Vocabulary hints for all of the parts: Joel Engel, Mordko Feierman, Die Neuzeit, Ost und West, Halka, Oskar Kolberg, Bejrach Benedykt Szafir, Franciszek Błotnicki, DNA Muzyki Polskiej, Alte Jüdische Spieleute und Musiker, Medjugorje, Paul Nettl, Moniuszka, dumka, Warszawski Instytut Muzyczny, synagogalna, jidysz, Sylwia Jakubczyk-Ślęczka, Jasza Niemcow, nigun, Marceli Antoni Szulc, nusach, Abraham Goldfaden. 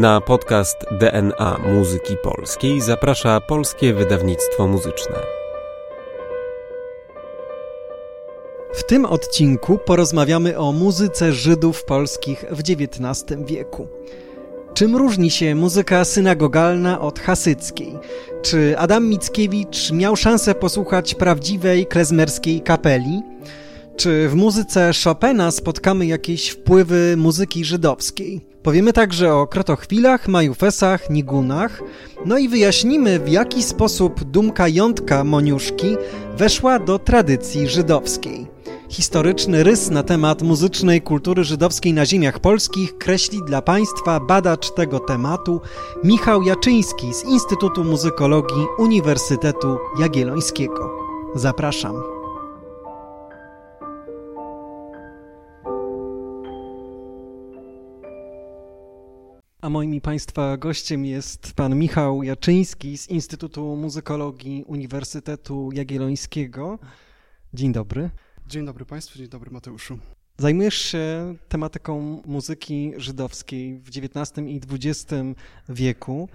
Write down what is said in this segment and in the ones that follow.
Na podcast DNA Muzyki Polskiej zaprasza Polskie Wydawnictwo Muzyczne. W tym odcinku porozmawiamy o muzyce Żydów polskich w XIX wieku. Czym różni się muzyka synagogalna od hasyckiej? Czy Adam Mickiewicz miał szansę posłuchać prawdziwej klezmerskiej kapeli? Czy w muzyce Chopina spotkamy jakieś wpływy muzyki żydowskiej? Powiemy także o krotochwilach, majufesach, nigunach, no i wyjaśnimy, w jaki sposób dumka jątka Moniuszki weszła do tradycji żydowskiej. Historyczny rys na temat muzycznej kultury żydowskiej na ziemiach polskich kreśli dla Państwa badacz tego tematu Michał Jaczyński z Instytutu Muzykologii Uniwersytetu Jagiellońskiego. Zapraszam. A moim Państwa gościem jest pan Michał Jaczyński z Instytutu Muzykologii Uniwersytetu Jagiellońskiego. Dzień dobry. Dzień dobry Państwu, dzień dobry Mateuszu. Zajmujesz się tematyką muzyki żydowskiej w XIX i XX wieku.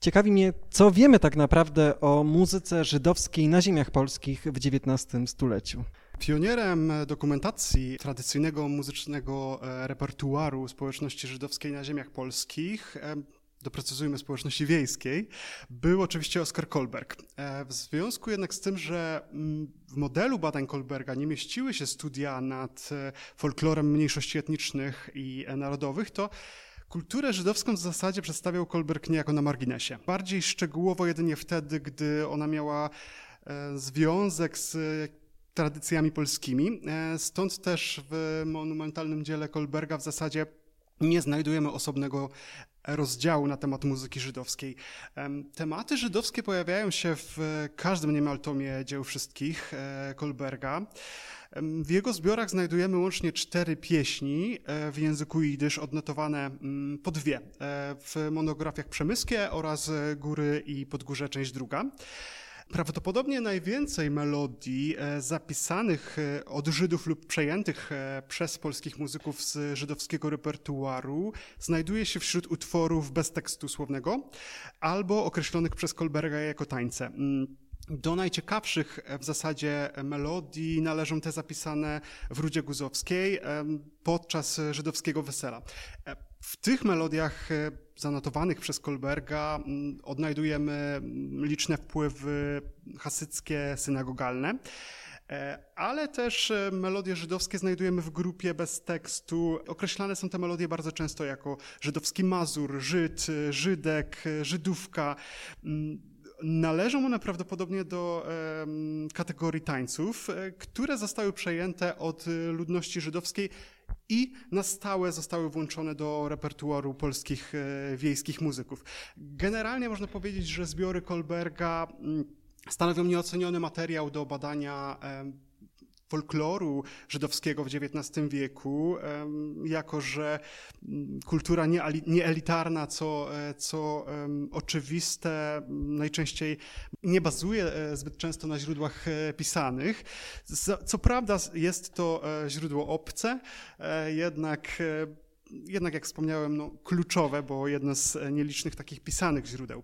Ciekawi mnie, co wiemy tak naprawdę o muzyce żydowskiej na ziemiach polskich w XIX stuleciu. Pionierem dokumentacji tradycyjnego muzycznego repertuaru społeczności żydowskiej na ziemiach polskich, doprecyzujmy społeczności wiejskiej, był oczywiście Oskar Kolberg. W związku jednak z tym, że w modelu badań Kolberga nie mieściły się studia nad folklorem mniejszości etnicznych i narodowych, to kulturę żydowską w zasadzie przedstawiał Kolberg niejako na marginesie. Bardziej szczegółowo jedynie wtedy, gdy ona miała związek z tradycjami polskimi. Stąd też w monumentalnym dziele Kolberga w zasadzie nie znajdujemy osobnego rozdziału na temat muzyki żydowskiej. Tematy żydowskie pojawiają się w każdym niemal tomie dzieł wszystkich Kolberga. W jego zbiorach znajdujemy łącznie 4 pieśni w języku jidysz, odnotowane po 2 w monografiach Przemyskie oraz Góry i Podgórze, część 2. Prawdopodobnie najwięcej melodii zapisanych od Żydów lub przejętych przez polskich muzyków z żydowskiego repertuaru znajduje się wśród utworów bez tekstu słownego albo określonych przez Kolberga jako tańce. Do najciekawszych w zasadzie melodii należą te zapisane w Rudzie Guzowskiej podczas żydowskiego wesela. W tych melodiach zanotowanych przez Kolberga odnajdujemy liczne wpływy hasyckie, synagogalne, ale też melodie żydowskie znajdujemy w grupie bez tekstu. Określane są te melodie bardzo często jako żydowski mazur, Żyd, Żydek, Żydówka. Należą one prawdopodobnie do kategorii tańców, które zostały przejęte od ludności żydowskiej i na stałe zostały włączone do repertuaru polskich wiejskich muzyków. Generalnie można powiedzieć, że zbiory Kolberga stanowią nieoceniony materiał do badania folkloru żydowskiego w XIX wieku, jako że kultura nieelitarna, co oczywiste, najczęściej nie bazuje zbyt często na źródłach pisanych. Co prawda jest to źródło obce, jednak jak wspomniałem, kluczowe, bo jedno z nielicznych takich pisanych źródeł.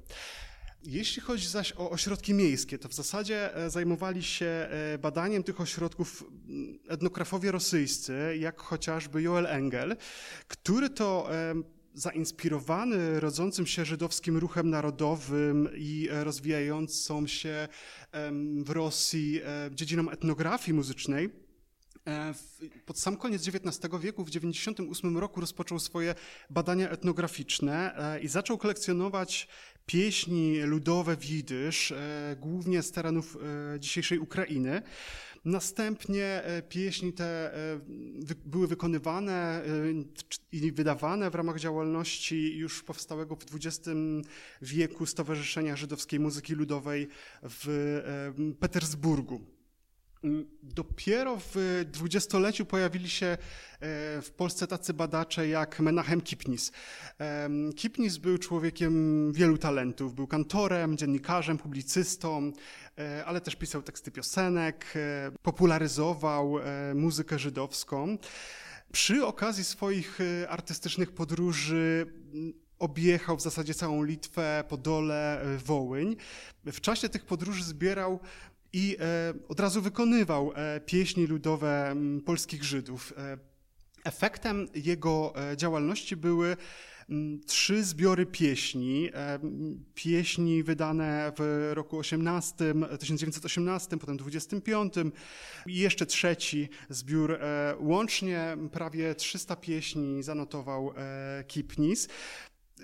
Jeśli chodzi zaś o ośrodki miejskie, to w zasadzie zajmowali się badaniem tych ośrodków etnografowie rosyjscy, jak chociażby Joel Engel, który to zainspirowany rodzącym się żydowskim ruchem narodowym i rozwijającą się w Rosji dziedziną etnografii muzycznej, pod sam koniec XIX wieku, w 1998 roku rozpoczął swoje badania etnograficzne i zaczął kolekcjonować pieśni ludowe w jidysz, głównie z terenów dzisiejszej Ukrainy. Następnie pieśni te były wykonywane i wydawane w ramach działalności już powstałego w XX wieku Stowarzyszenia Żydowskiej Muzyki Ludowej w Petersburgu. Dopiero w dwudziestoleciu pojawili się w Polsce tacy badacze jak Menachem Kipnis. Kipnis był człowiekiem wielu talentów. Był kantorem, dziennikarzem, publicystą, ale też pisał teksty piosenek, popularyzował muzykę żydowską. Przy okazji swoich artystycznych podróży objechał w zasadzie całą Litwę, Podole, Wołyń. W czasie tych podróży zbierał i od razu wykonywał pieśni ludowe polskich Żydów. Efektem jego działalności były 3 zbiory pieśni. Pieśni wydane w roku 1918, potem 1925 i jeszcze 3 zbiór. Łącznie prawie 300 pieśni zanotował Kipnis.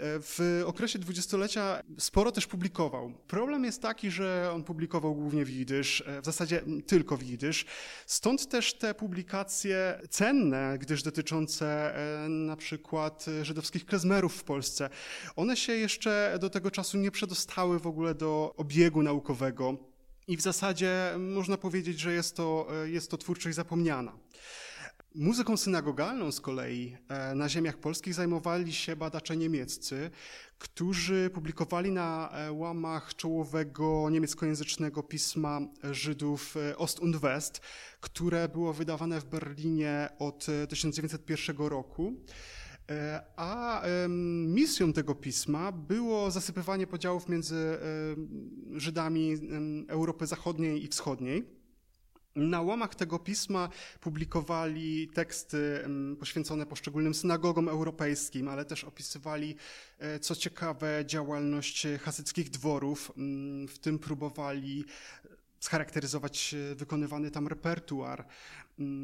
W okresie dwudziestolecia sporo też publikował. Problem jest taki, że on publikował głównie w jidysz, w zasadzie tylko w jidysz. Stąd też te publikacje cenne, gdyż dotyczące na przykład żydowskich klezmerów w Polsce. One się jeszcze do tego czasu nie przedostały w ogóle do obiegu naukowego i w zasadzie można powiedzieć, że jest to twórczość zapomniana. Muzyką synagogalną z kolei na ziemiach polskich zajmowali się badacze niemieccy, którzy publikowali na łamach czołowego niemieckojęzycznego pisma Żydów Ost und West, które było wydawane w Berlinie od 1901 roku. A misją tego pisma było zasypywanie podziałów między Żydami Europy Zachodniej i Wschodniej. Na łamach tego pisma publikowali teksty poświęcone poszczególnym synagogom europejskim, ale też opisywali, co ciekawe, działalność hasyckich dworów, w tym próbowali scharakteryzować wykonywany tam repertuar.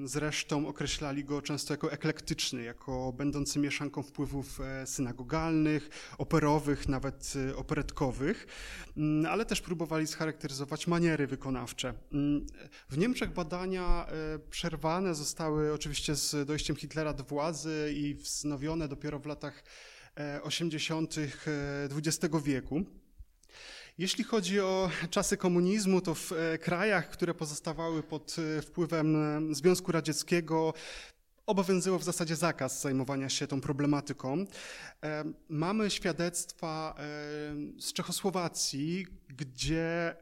Zresztą określali go często jako eklektyczny, jako będący mieszanką wpływów synagogalnych, operowych, nawet operetkowych, ale też próbowali scharakteryzować maniery wykonawcze. W Niemczech badania przerwane zostały oczywiście z dojściem Hitlera do władzy i wznowione dopiero w latach 80. XX wieku. Jeśli chodzi o czasy komunizmu, to w krajach, które pozostawały pod wpływem Związku Radzieckiego, obowiązywał w zasadzie zakaz zajmowania się tą problematyką. Mamy świadectwa z Czechosłowacji, gdzie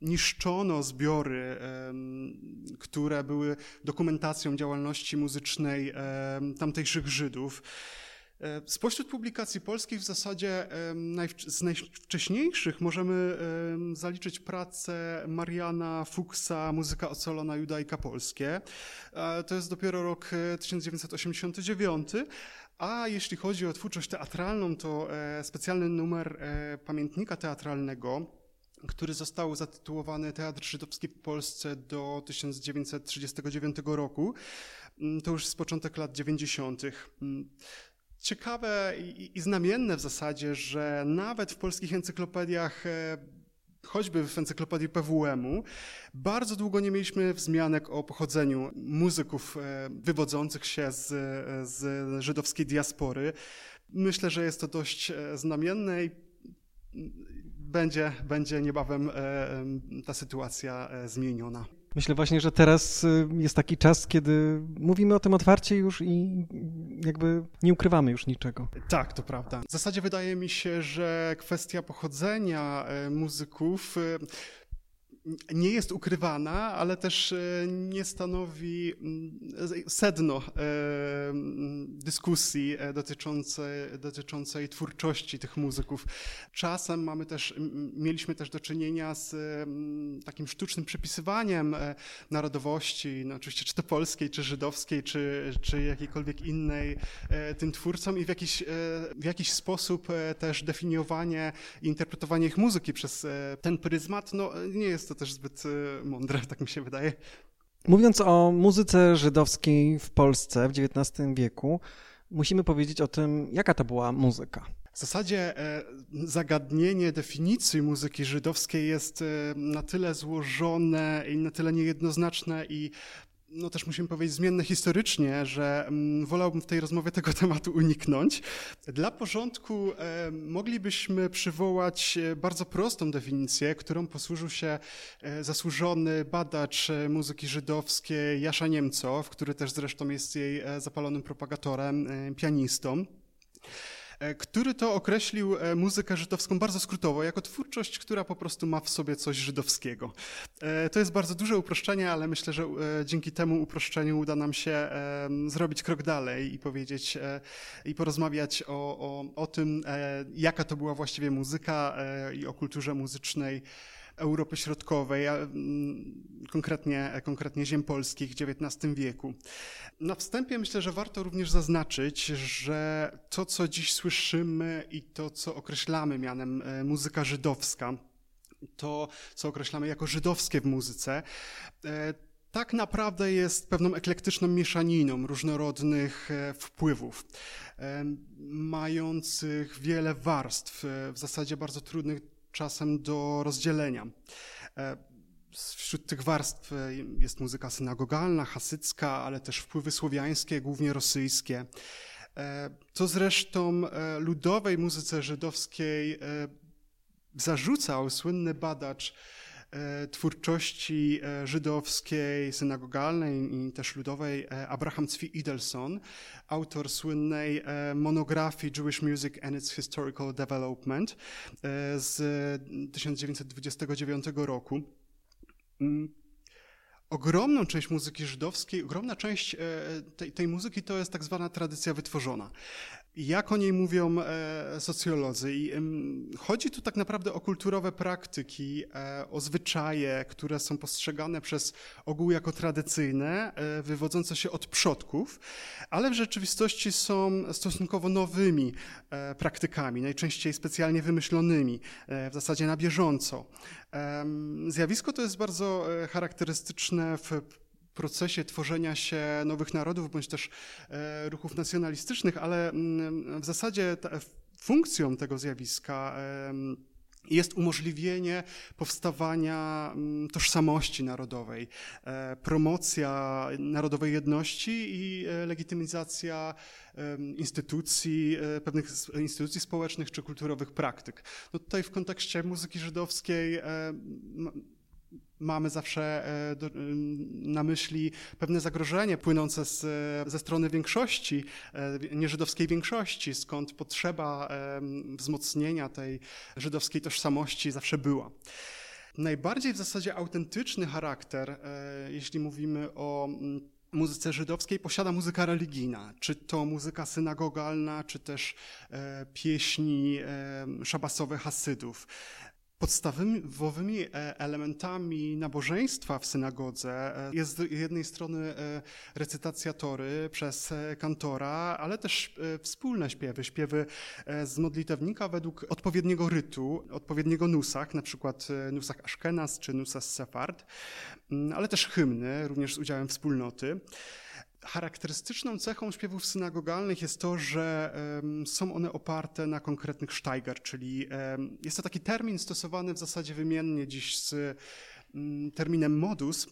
niszczono zbiory, które były dokumentacją działalności muzycznej tamtejszych Żydów. Spośród publikacji polskich w zasadzie z najwcześniejszych możemy zaliczyć pracę Mariana Fuchsa „Muzyka ocalona, judaika polskie”. To jest dopiero rok 1989, a jeśli chodzi o twórczość teatralną, to specjalny numer pamiętnika teatralnego, który został zatytułowany Teatr Żydowski w Polsce do 1939 roku. To już jest początek lat 90. Ciekawe i znamienne w zasadzie, że nawet w polskich encyklopediach, choćby w encyklopedii PWM-u, bardzo długo nie mieliśmy wzmianek o pochodzeniu muzyków wywodzących się z żydowskiej diaspory. Myślę, że jest to dość znamienne i będzie niebawem ta sytuacja zmieniona. Myślę właśnie, że teraz jest taki czas, kiedy mówimy o tym otwarcie już i jakby nie ukrywamy już niczego. Tak, to prawda. W zasadzie wydaje mi się, że kwestia pochodzenia muzyków nie jest ukrywana, ale też nie stanowi sedno dyskusji dotyczącej twórczości tych muzyków. Czasem mieliśmy też do czynienia z takim sztucznym przypisywaniem narodowości, no oczywiście czy to polskiej, czy żydowskiej, czy jakiejkolwiek innej tym twórcom i w jakiś sposób też definiowanie i interpretowanie ich muzyki przez ten pryzmat, no nie jest to też zbyt mądre, tak mi się wydaje. Mówiąc o muzyce żydowskiej w Polsce w XIX wieku, musimy powiedzieć o tym, jaka to była muzyka. W zasadzie zagadnienie definicji muzyki żydowskiej jest na tyle złożone i na tyle niejednoznaczne i no też musimy powiedzieć zmienne historycznie, że wolałbym w tej rozmowie tego tematu uniknąć. Dla porządku moglibyśmy przywołać bardzo prostą definicję, którą posłużył się zasłużony badacz muzyki żydowskiej Jasza Niemcow, który też zresztą jest jej zapalonym propagatorem, pianistą. który to określił muzykę żydowską bardzo skrótowo, jako twórczość, która po prostu ma w sobie coś żydowskiego. To jest bardzo duże uproszczenie, ale myślę, że dzięki temu uproszczeniu uda nam się zrobić krok dalej i powiedzieć i porozmawiać o tym, jaka to była właściwie muzyka i o kulturze muzycznej Europy Środkowej, a konkretnie ziem polskich w XIX wieku. Na wstępie myślę, że warto również zaznaczyć, że to, co dziś słyszymy i to, co określamy mianem muzyka żydowska, to, co określamy jako żydowskie w muzyce, tak naprawdę jest pewną eklektyczną mieszaniną różnorodnych wpływów, mających wiele warstw, w zasadzie bardzo trudnych czasem do rozdzielenia. Wśród tych warstw jest muzyka synagogalna, hasycka, ale też wpływy słowiańskie, głównie rosyjskie. To zresztą ludowej muzyce żydowskiej zarzucał słynny badacz twórczości żydowskiej, synagogalnej i też ludowej Abraham Cwi Idelson, autor słynnej monografii Jewish Music and its Historical Development z 1929 roku. Ogromną część muzyki żydowskiej, ogromna część tej muzyki to jest tak zwana tradycja wytworzona. Jak o niej mówią socjolodzy? I chodzi tu tak naprawdę o kulturowe praktyki, o zwyczaje, które są postrzegane przez ogół jako tradycyjne, wywodzące się od przodków, ale w rzeczywistości są stosunkowo nowymi praktykami, najczęściej specjalnie wymyślonymi, w zasadzie na bieżąco. Zjawisko to jest bardzo charakterystyczne w procesie tworzenia się nowych narodów bądź też ruchów nacjonalistycznych, ale w zasadzie funkcją tego zjawiska jest umożliwienie powstawania tożsamości narodowej, promocja narodowej jedności i legitymizacja instytucji, pewnych instytucji społecznych czy kulturowych praktyk. No tutaj w kontekście muzyki żydowskiej mamy zawsze na myśli pewne zagrożenie płynące ze strony większości, nieżydowskiej większości, skąd potrzeba wzmocnienia tej żydowskiej tożsamości zawsze była. Najbardziej w zasadzie autentyczny charakter, jeśli mówimy o muzyce żydowskiej, posiada muzyka religijna, czy to muzyka synagogalna, czy też pieśni szabasowe hasydów. Podstawowymi elementami nabożeństwa w synagodze jest z jednej strony recytacja Tory przez kantora, ale też wspólne śpiewy z modlitewnika według odpowiedniego rytu, odpowiedniego nusach, na przykład nusach Ashkenaz czy nusach Sefard, ale też hymny, również z udziałem wspólnoty. Charakterystyczną cechą śpiewów synagogalnych jest to, że są one oparte na konkretnych sztajgar, czyli jest to taki termin stosowany w zasadzie wymiennie dziś z terminem modus.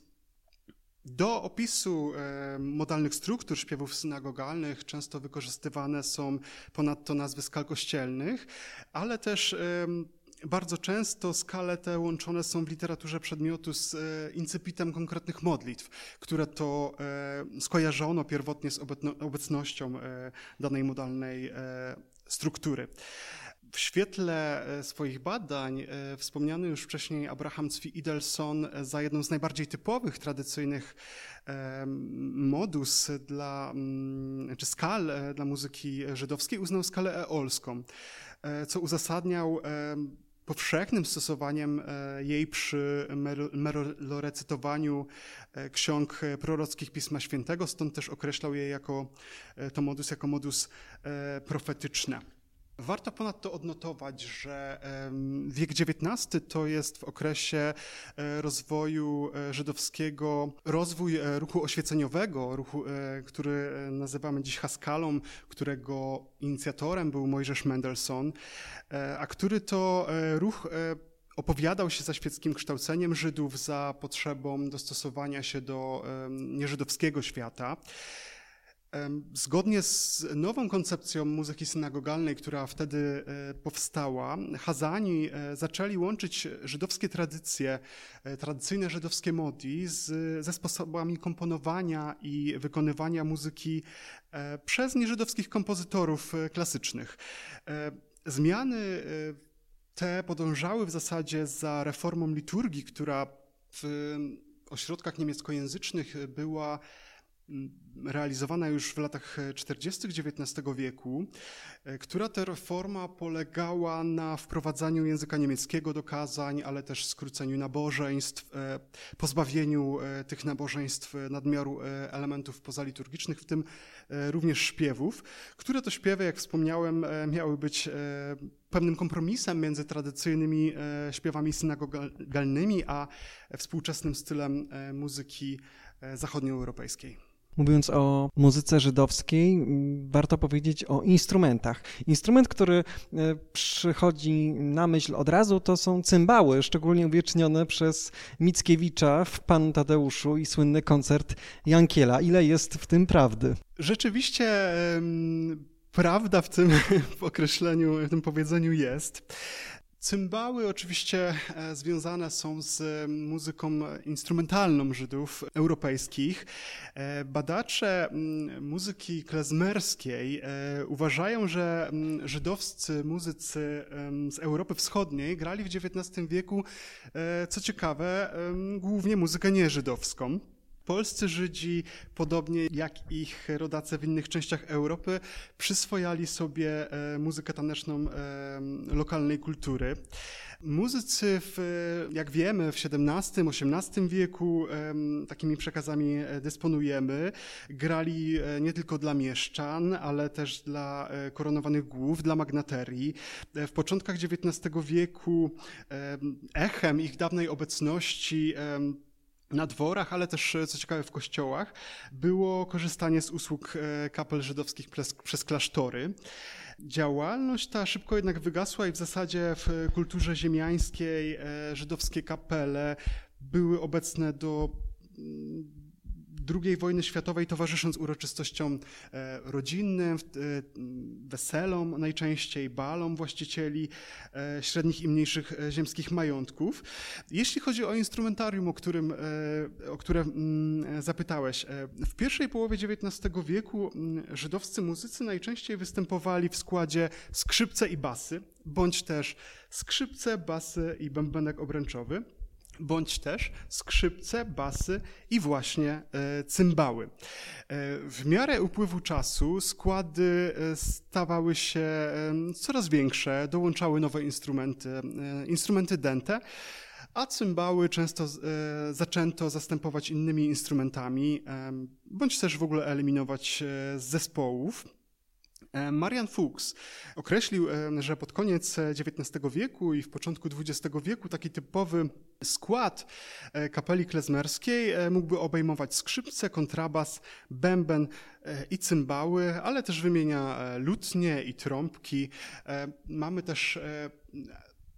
Do opisu modalnych struktur śpiewów synagogalnych często wykorzystywane są ponadto nazwy skal kościelnych, ale też bardzo często skale te łączone są w literaturze przedmiotu z incypitem konkretnych modlitw, które to skojarzono pierwotnie z obecnością danej modalnej struktury. W świetle swoich badań wspomniany już wcześniej Abraham Cwi Idelson za jedną z najbardziej typowych, tradycyjnych modus czy skal dla muzyki żydowskiej uznał skalę eolską, co uzasadniał powszechnym stosowaniem jej przy melorecytowaniu ksiąg prorockich Pisma Świętego, stąd też określał jej jako modus profetyczny. Warto ponadto odnotować, że wiek XIX to jest w okresie rozwoju żydowskiego rozwój ruchu oświeceniowego, ruchu, który nazywamy dziś Haskalą, którego inicjatorem był Mojżesz Mendelssohn, a który to ruch opowiadał się za świeckim kształceniem Żydów, za potrzebą dostosowania się do nieżydowskiego świata. Zgodnie z nową koncepcją muzyki synagogalnej, która wtedy powstała, Chazani zaczęli łączyć żydowskie tradycje, tradycyjne żydowskie modi ze sposobami komponowania i wykonywania muzyki przez nieżydowskich kompozytorów klasycznych. Zmiany te podążały w zasadzie za reformą liturgii, która w ośrodkach niemieckojęzycznych była realizowana już w latach 40. XIX wieku, która ta reforma polegała na wprowadzaniu języka niemieckiego do kazań, ale też skróceniu nabożeństw, pozbawieniu tych nabożeństw nadmiaru elementów pozaliturgicznych, w tym również śpiewów, które to śpiewy, jak wspomniałem, miały być pewnym kompromisem między tradycyjnymi śpiewami synagogalnymi a współczesnym stylem muzyki zachodnioeuropejskiej. Mówiąc o muzyce żydowskiej, warto powiedzieć o instrumentach. Instrument, który przychodzi na myśl od razu, to są cymbały, szczególnie uwiecznione przez Mickiewicza w Panu Tadeuszu i słynny koncert Jankiela. Ile jest w tym prawdy? Rzeczywiście prawda w tym określeniu, w tym powiedzeniu jest. Cymbały oczywiście związane są z muzyką instrumentalną Żydów europejskich. Badacze muzyki klezmerskiej uważają, że żydowscy muzycy z Europy Wschodniej grali w XIX wieku, co ciekawe, głównie muzykę nieżydowską. Polscy Żydzi, podobnie jak ich rodacy w innych częściach Europy, przyswojali sobie muzykę taneczną lokalnej kultury. Muzycy, jak wiemy, w XVII-XVIII wieku, takimi przekazami dysponujemy, grali nie tylko dla mieszczan, ale też dla koronowanych głów, dla magnaterii. W początkach XIX wieku echem ich dawnej obecności na dworach, ale też, co ciekawe, w kościołach było korzystanie z usług kapel żydowskich przez klasztory. Działalność ta szybko jednak wygasła i w zasadzie w kulturze ziemiańskiej żydowskie kapele były obecne do II wojny światowej, towarzysząc uroczystościom rodzinnym, weselom, najczęściej balom właścicieli średnich i mniejszych ziemskich majątków. Jeśli chodzi o instrumentarium, o które zapytałeś, w pierwszej połowie XIX wieku żydowscy muzycy najczęściej występowali w składzie skrzypce i basy, bądź też skrzypce, basy i bębenek obręczowy, bądź też skrzypce, basy i właśnie cymbały. W miarę upływu czasu składy stawały się coraz większe, dołączały nowe instrumenty dęte, a cymbały często zaczęto zastępować innymi instrumentami, bądź też w ogóle eliminować z zespołów. Marian Fuchs określił, że pod koniec XIX wieku i w początku XX wieku taki typowy skład kapeli klezmerskiej mógłby obejmować skrzypce, kontrabas, bęben i cymbały, ale też wymienia lutnie i trąbki. Mamy też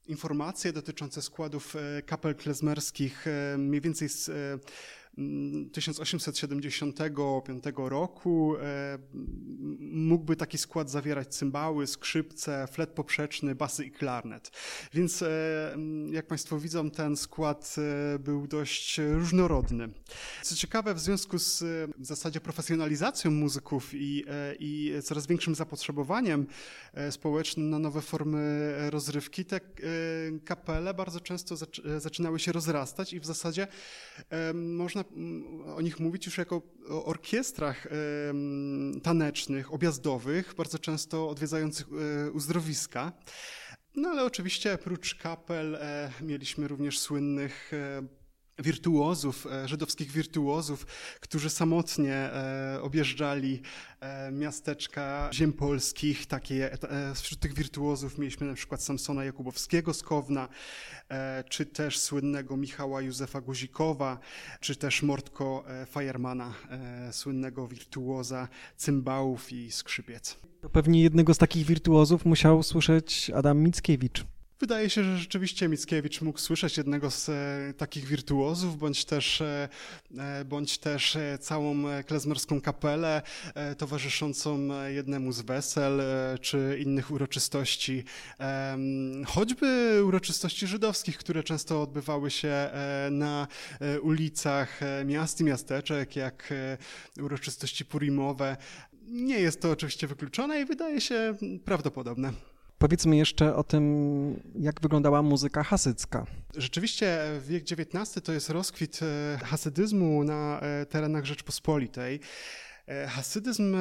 informacje dotyczące składów kapel klezmerskich mniej więcej z 1875 roku. Mógłby taki skład zawierać cymbały, skrzypce, flet poprzeczny, basy i klarnet. Więc jak Państwo widzą, ten skład był dość różnorodny. Co ciekawe, w związku z w zasadzie profesjonalizacją muzyków i coraz większym zapotrzebowaniem społecznym na nowe formy rozrywki, te kapele bardzo często zaczynały się rozrastać i w zasadzie można o nich mówić już jako o orkiestrach tanecznych, objazdowych, bardzo często odwiedzających uzdrowiska. No ale oczywiście prócz kapel mieliśmy również słynnych wirtuozów, żydowskich wirtuozów, którzy samotnie objeżdżali miasteczka ziem polskich. Wśród tych wirtuozów mieliśmy na przykład Samsona Jakubowskiego z Kowna, czy też słynnego Michała Józefa Guzikowa, czy też Mordko Feiermana, słynnego wirtuoza cymbałów i skrzypiec. Pewnie jednego z takich wirtuozów musiał słyszeć Adam Mickiewicz. Wydaje się, że rzeczywiście Mickiewicz mógł słyszeć jednego z takich wirtuozów, bądź też całą klezmerską kapelę towarzyszącą jednemu z wesel czy innych uroczystości, choćby uroczystości żydowskich, które często odbywały się na ulicach miast i miasteczek, jak uroczystości purimowe. Nie jest to oczywiście wykluczone i wydaje się prawdopodobne. Powiedzmy jeszcze o tym, jak wyglądała muzyka hasycka. Rzeczywiście wiek XIX to jest rozkwit hasydyzmu na terenach Rzeczpospolitej. Hasydyzm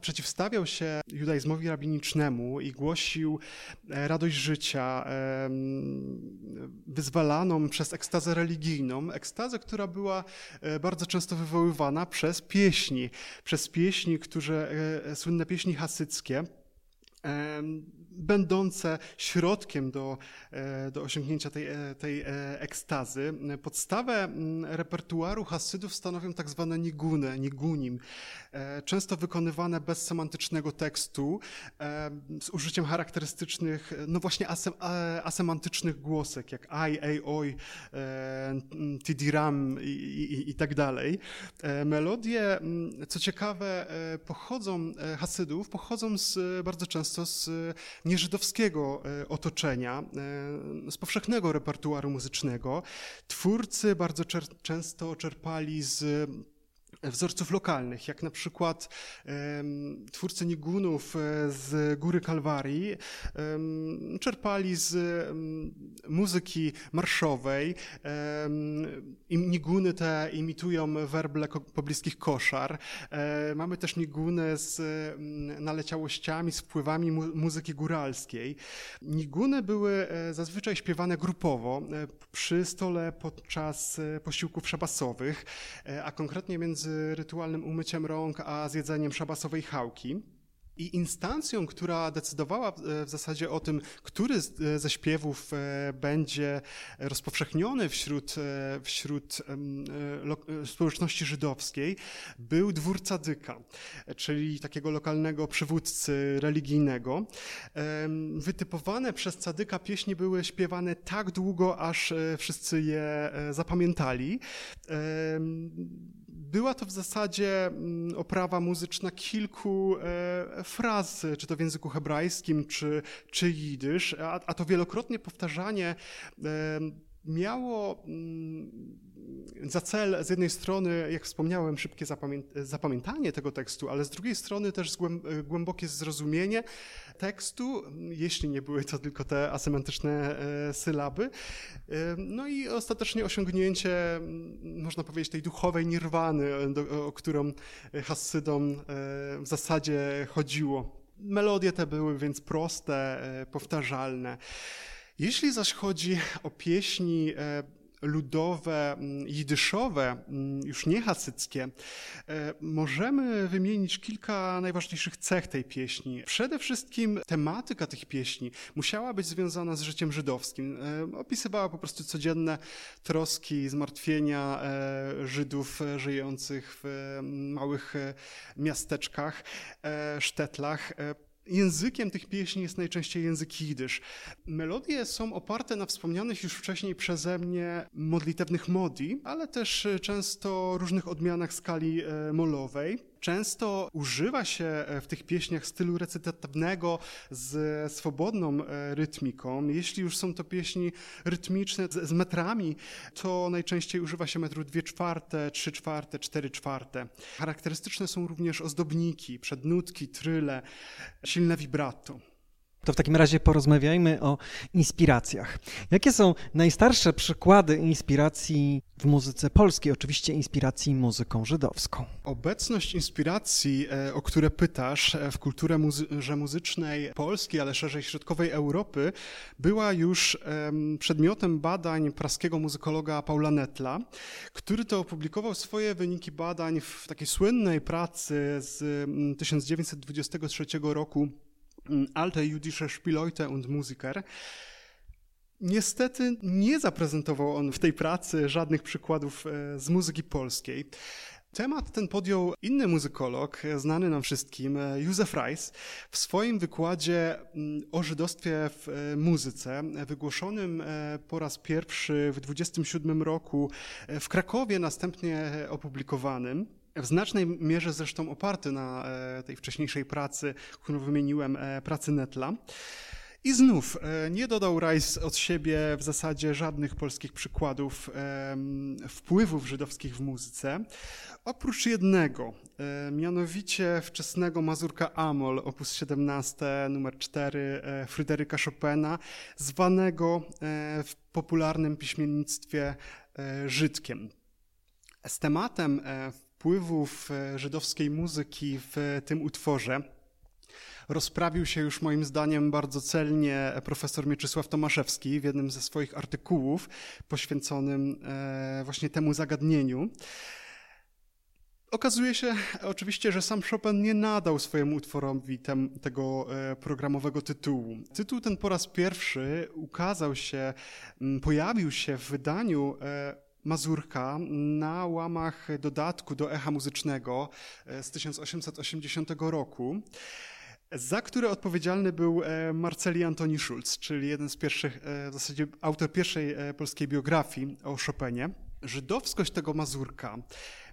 przeciwstawiał się judaizmowi rabinicznemu i głosił radość życia wyzwalaną przez ekstazę religijną, ekstazę, która była bardzo często wywoływana przez pieśni, słynne pieśni hasyckie, będące środkiem do osiągnięcia tej ekstazy. Podstawę repertuaru hasydów stanowią tak zwane niguny, nigunim, często wykonywane bez semantycznego tekstu, z użyciem charakterystycznych, no właśnie asemantycznych głosek, jak aj, ej, oj, tidiram i tak dalej. Melodie, co ciekawe, hasydów pochodzą z bardzo często z nieżydowskiego otoczenia, z powszechnego repertuaru muzycznego. Twórcy bardzo często czerpali z wzorców lokalnych, jak na przykład twórcy nigunów z Góry Kalwarii czerpali z muzyki marszowej. Niguny te imitują werble pobliskich koszar. Mamy też niguny z naleciałościami, z wpływami muzyki góralskiej. Niguny były zazwyczaj śpiewane grupowo przy stole podczas posiłków szabasowych, a konkretnie między rytualnym umyciem rąk a zjedzeniem szabasowej chałki. I instancją, która decydowała w zasadzie o tym, który ze śpiewów będzie rozpowszechniony wśród społeczności żydowskiej, był dwór cadyka, czyli takiego lokalnego przywódcy religijnego. Wytypowane przez cadyka pieśni były śpiewane tak długo, aż wszyscy je zapamiętali. Była to w zasadzie oprawa muzyczna kilku fraz, czy to w języku hebrajskim, czy jidysz, a to wielokrotnie powtarzanie miało za cel z jednej strony, jak wspomniałem, szybkie zapamiętanie tego tekstu, ale z drugiej strony też głębokie zrozumienie tekstu, jeśli nie były to tylko te asemantyczne sylaby. No i ostatecznie osiągnięcie, można powiedzieć, tej duchowej nirwany, o którą hasydom w zasadzie chodziło. Melodie te były więc proste, powtarzalne. Jeśli zaś chodzi o pieśni ludowe, jidyszowe, już nie hasyckie, możemy wymienić kilka najważniejszych cech tej pieśni. Przede wszystkim tematyka tych pieśni musiała być związana z życiem żydowskim. Opisywała po prostu codzienne troski i zmartwienia Żydów żyjących w małych miasteczkach, sztetlach. Językiem tych pieśni jest najczęściej język jidysz. Melodie są oparte na wspomnianych już wcześniej przeze mnie modlitewnych modi, ale też często różnych odmianach skali molowej. Często używa się w tych pieśniach stylu recytatywnego z swobodną rytmiką. Jeśli już są to pieśni rytmiczne z metrami, to najczęściej używa się metru 2/4, 3/4, 4/4. Charakterystyczne są również ozdobniki, przednótki, tryle, silne vibrato. To w takim razie porozmawiajmy o inspiracjach. Jakie są najstarsze przykłady inspiracji w muzyce polskiej, oczywiście inspiracji muzyką żydowską? Obecność inspiracji, o które pytasz, w kulturze muzycznej Polski, ale szerzej środkowej Europy, była już przedmiotem badań praskiego muzykologa Paula Nettla, który to opublikował swoje wyniki badań w takiej słynnej pracy z 1923 roku Alte Jüdische Spieleute und Musiker. Niestety nie zaprezentował on w tej pracy żadnych przykładów z muzyki polskiej. Temat ten podjął inny muzykolog, znany nam wszystkim, Józef Reiss, w swoim wykładzie o żydostwie w muzyce, wygłoszonym po raz pierwszy w 1927 roku w Krakowie, następnie opublikowanym. W znacznej mierze zresztą oparty na tej wcześniejszej pracy, którą wymieniłem, pracy Nettla. I znów nie dodał Reiss od siebie w zasadzie żadnych polskich przykładów wpływów żydowskich w muzyce, oprócz jednego, mianowicie wczesnego mazurka Amol, op. 17, nr 4 Fryderyka Chopina, zwanego w popularnym piśmiennictwie Żydkiem. Z tematem wpływów żydowskiej muzyki w tym utworze rozprawił się już moim zdaniem bardzo celnie profesor Mieczysław Tomaszewski w jednym ze swoich artykułów poświęconym właśnie temu zagadnieniu. Okazuje się oczywiście, że sam Chopin nie nadał swojemu utworowi tego programowego tytułu. Tytuł ten po raz pierwszy pojawił się w wydaniu Mazurka na łamach dodatku do Echa Muzycznego z 1880 roku, za które odpowiedzialny był Marceli Antoni Szulc, czyli jeden z pierwszych, w zasadzie autor pierwszej polskiej biografii o Chopinie. Żydowskość tego mazurka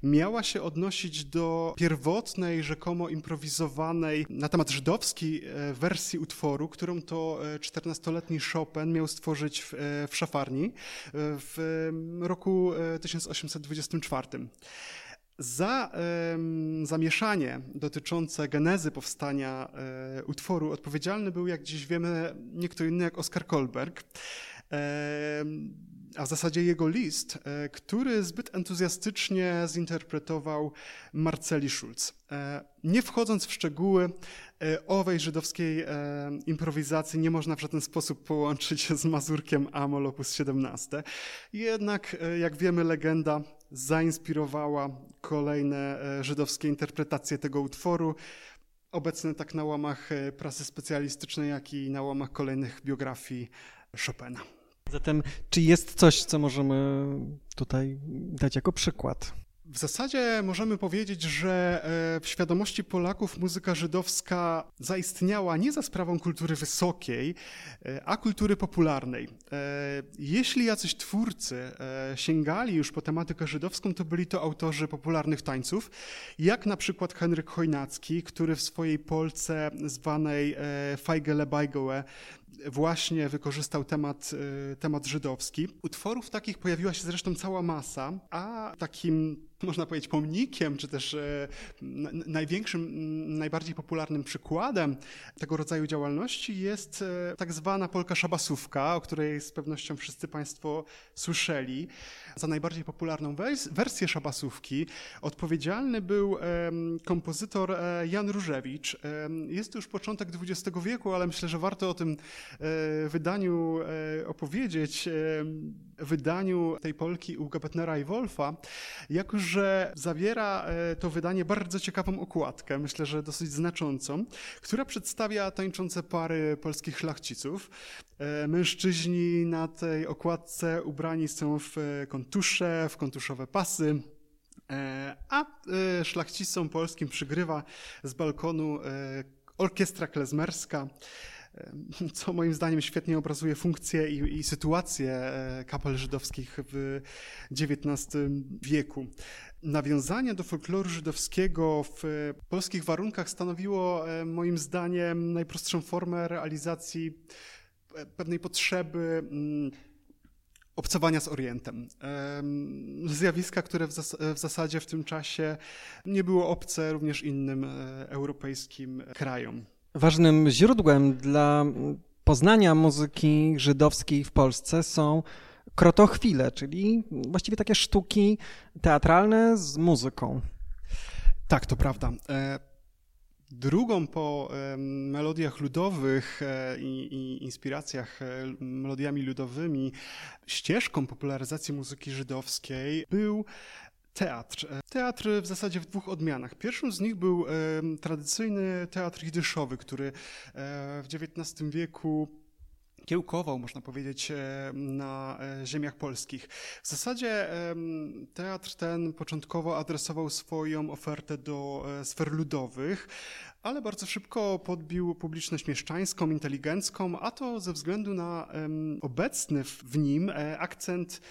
miała się odnosić do pierwotnej, rzekomo improwizowanej na temat żydowski wersji utworu, którą to 14-letni Chopin miał stworzyć w szafarni w roku 1824. Za zamieszanie dotyczące genezy powstania utworu odpowiedzialny był, jak dziś wiemy, nie kto inny jak Oskar Kolberg, a w zasadzie jego list, który zbyt entuzjastycznie zinterpretował Marceli Szulc. Nie wchodząc w szczegóły, owej żydowskiej improwizacji nie można w żaden sposób połączyć z mazurkiem Amol op. 17. Jednak, jak wiemy, legenda zainspirowała kolejne żydowskie interpretacje tego utworu, obecne tak na łamach prasy specjalistycznej, jak i na łamach kolejnych biografii Chopina. Zatem, czy jest coś, co możemy tutaj dać jako przykład? W zasadzie możemy powiedzieć, że w świadomości Polaków muzyka żydowska zaistniała nie za sprawą kultury wysokiej, a kultury popularnej. Jeśli jacyś twórcy sięgali już po tematykę żydowską, to byli to autorzy popularnych tańców, jak na przykład Henryk Chojnacki, który w swojej Polce zwanej Feigele Beigele właśnie wykorzystał temat żydowski. Utworów takich pojawiła się zresztą cała masa, a takim, można powiedzieć, pomnikiem, czy też największym, najbardziej popularnym przykładem tego rodzaju działalności jest tak zwana polka szabasówka, o której z pewnością wszyscy Państwo słyszeli. Za najbardziej popularną wersję szabasówki odpowiedzialny był kompozytor Jan Różewicz. Jest to już początek XX wieku, ale myślę, że warto o tym wydaniu opowiedzieć, wydaniu tej polki u Gebetnera i Wolfa, jak już że zawiera to wydanie bardzo ciekawą okładkę, myślę, że dosyć znaczącą, która przedstawia tańczące pary polskich szlachciców. Mężczyźni na tej okładce ubrani są w kontusze, w kontuszowe pasy, a szlachcicom polskim przygrywa z balkonu orkiestra klezmerska, co moim zdaniem świetnie obrazuje funkcję i sytuację kapel żydowskich w XIX wieku. Nawiązanie do folkloru żydowskiego w polskich warunkach stanowiło moim zdaniem najprostszą formę realizacji pewnej potrzeby obcowania z Orientem. Zjawiska, które w zasadzie w tym czasie nie było obce również innym europejskim krajom. Ważnym źródłem dla poznania muzyki żydowskiej w Polsce są krotochwile, czyli właściwie takie sztuki teatralne z muzyką. Tak, to prawda. Drugą po melodiach ludowych i inspiracjach melodiami ludowymi ścieżką popularyzacji muzyki żydowskiej był teatr. Teatr w zasadzie w dwóch odmianach. Pierwszą z nich był tradycyjny teatr jidyszowy, który w XIX wieku kiełkował, można powiedzieć, na ziemiach polskich. W zasadzie teatr ten początkowo adresował swoją ofertę do sfer ludowych, ale bardzo szybko podbił publiczność mieszczańską, inteligencką, a to ze względu na obecny w nim akcent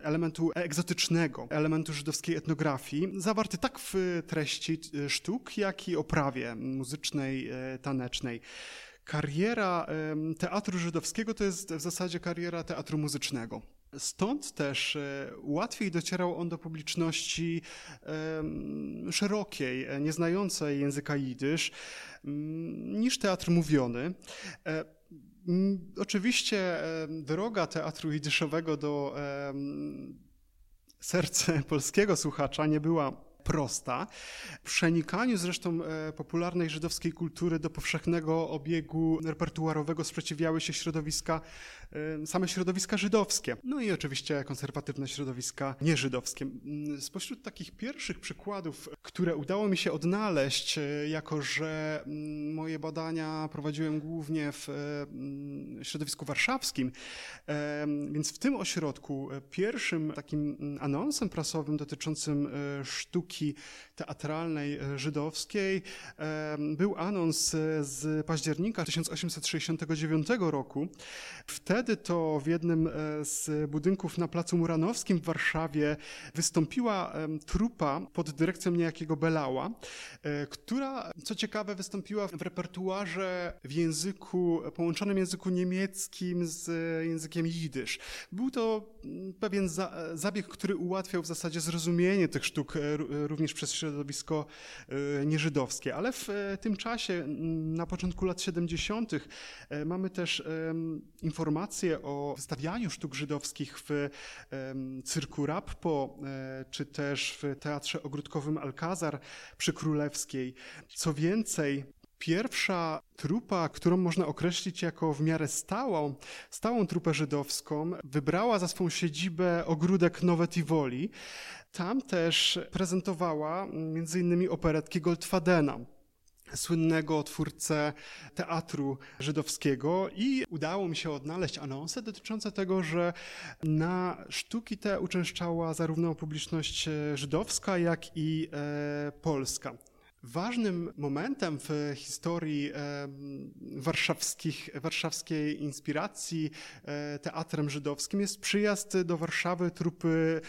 elementu egzotycznego, elementu żydowskiej etnografii, zawarty tak w treści sztuk, jak i oprawie muzycznej, tanecznej. Kariera teatru żydowskiego to jest w zasadzie kariera teatru muzycznego. Stąd też łatwiej docierał on do publiczności szerokiej, nieznającej języka jidysz, niż teatr mówiony. Oczywiście droga teatru jidyszowego do serca polskiego słuchacza nie była prosta. W przenikaniu zresztą popularnej żydowskiej kultury do powszechnego obiegu repertuarowego sprzeciwiały się same środowiska żydowskie, no i oczywiście konserwatywne środowiska nieżydowskie. Spośród takich pierwszych przykładów, które udało mi się odnaleźć, jako że moje badania prowadziłem głównie w środowisku warszawskim, więc w tym ośrodku pierwszym takim anonsem prasowym dotyczącym sztuki teatralnej żydowskiej był anons z października 1869 roku. Wtedy to w jednym z budynków na Placu Muranowskim w Warszawie wystąpiła trupa pod dyrekcją niejakiego Belała, która, co ciekawe, wystąpiła w repertuarze w języku, połączonym języku niemieckim z językiem jidysz. Był to pewien zabieg, który ułatwiał w zasadzie zrozumienie tych sztuk również przez środowisko nieżydowskie. Ale w tym czasie, na początku lat 70., mamy też informacje o wystawianiu sztuk żydowskich w cyrku Rappo, czy też w Teatrze Ogródkowym Alcazar przy Królewskiej. Co więcej, pierwsza trupa, którą można określić jako w miarę stałą trupę żydowską, wybrała za swą siedzibę ogródek Nowe Tivoli. Tam też prezentowała m.in. operetki Goldfadena, słynnego twórcę teatru żydowskiego, i udało mi się odnaleźć anonsy dotyczące tego, że na sztuki te uczęszczała zarówno publiczność żydowska, jak i polska. Ważnym momentem w historii warszawskiej inspiracji teatrem żydowskim jest przyjazd do Warszawy trupy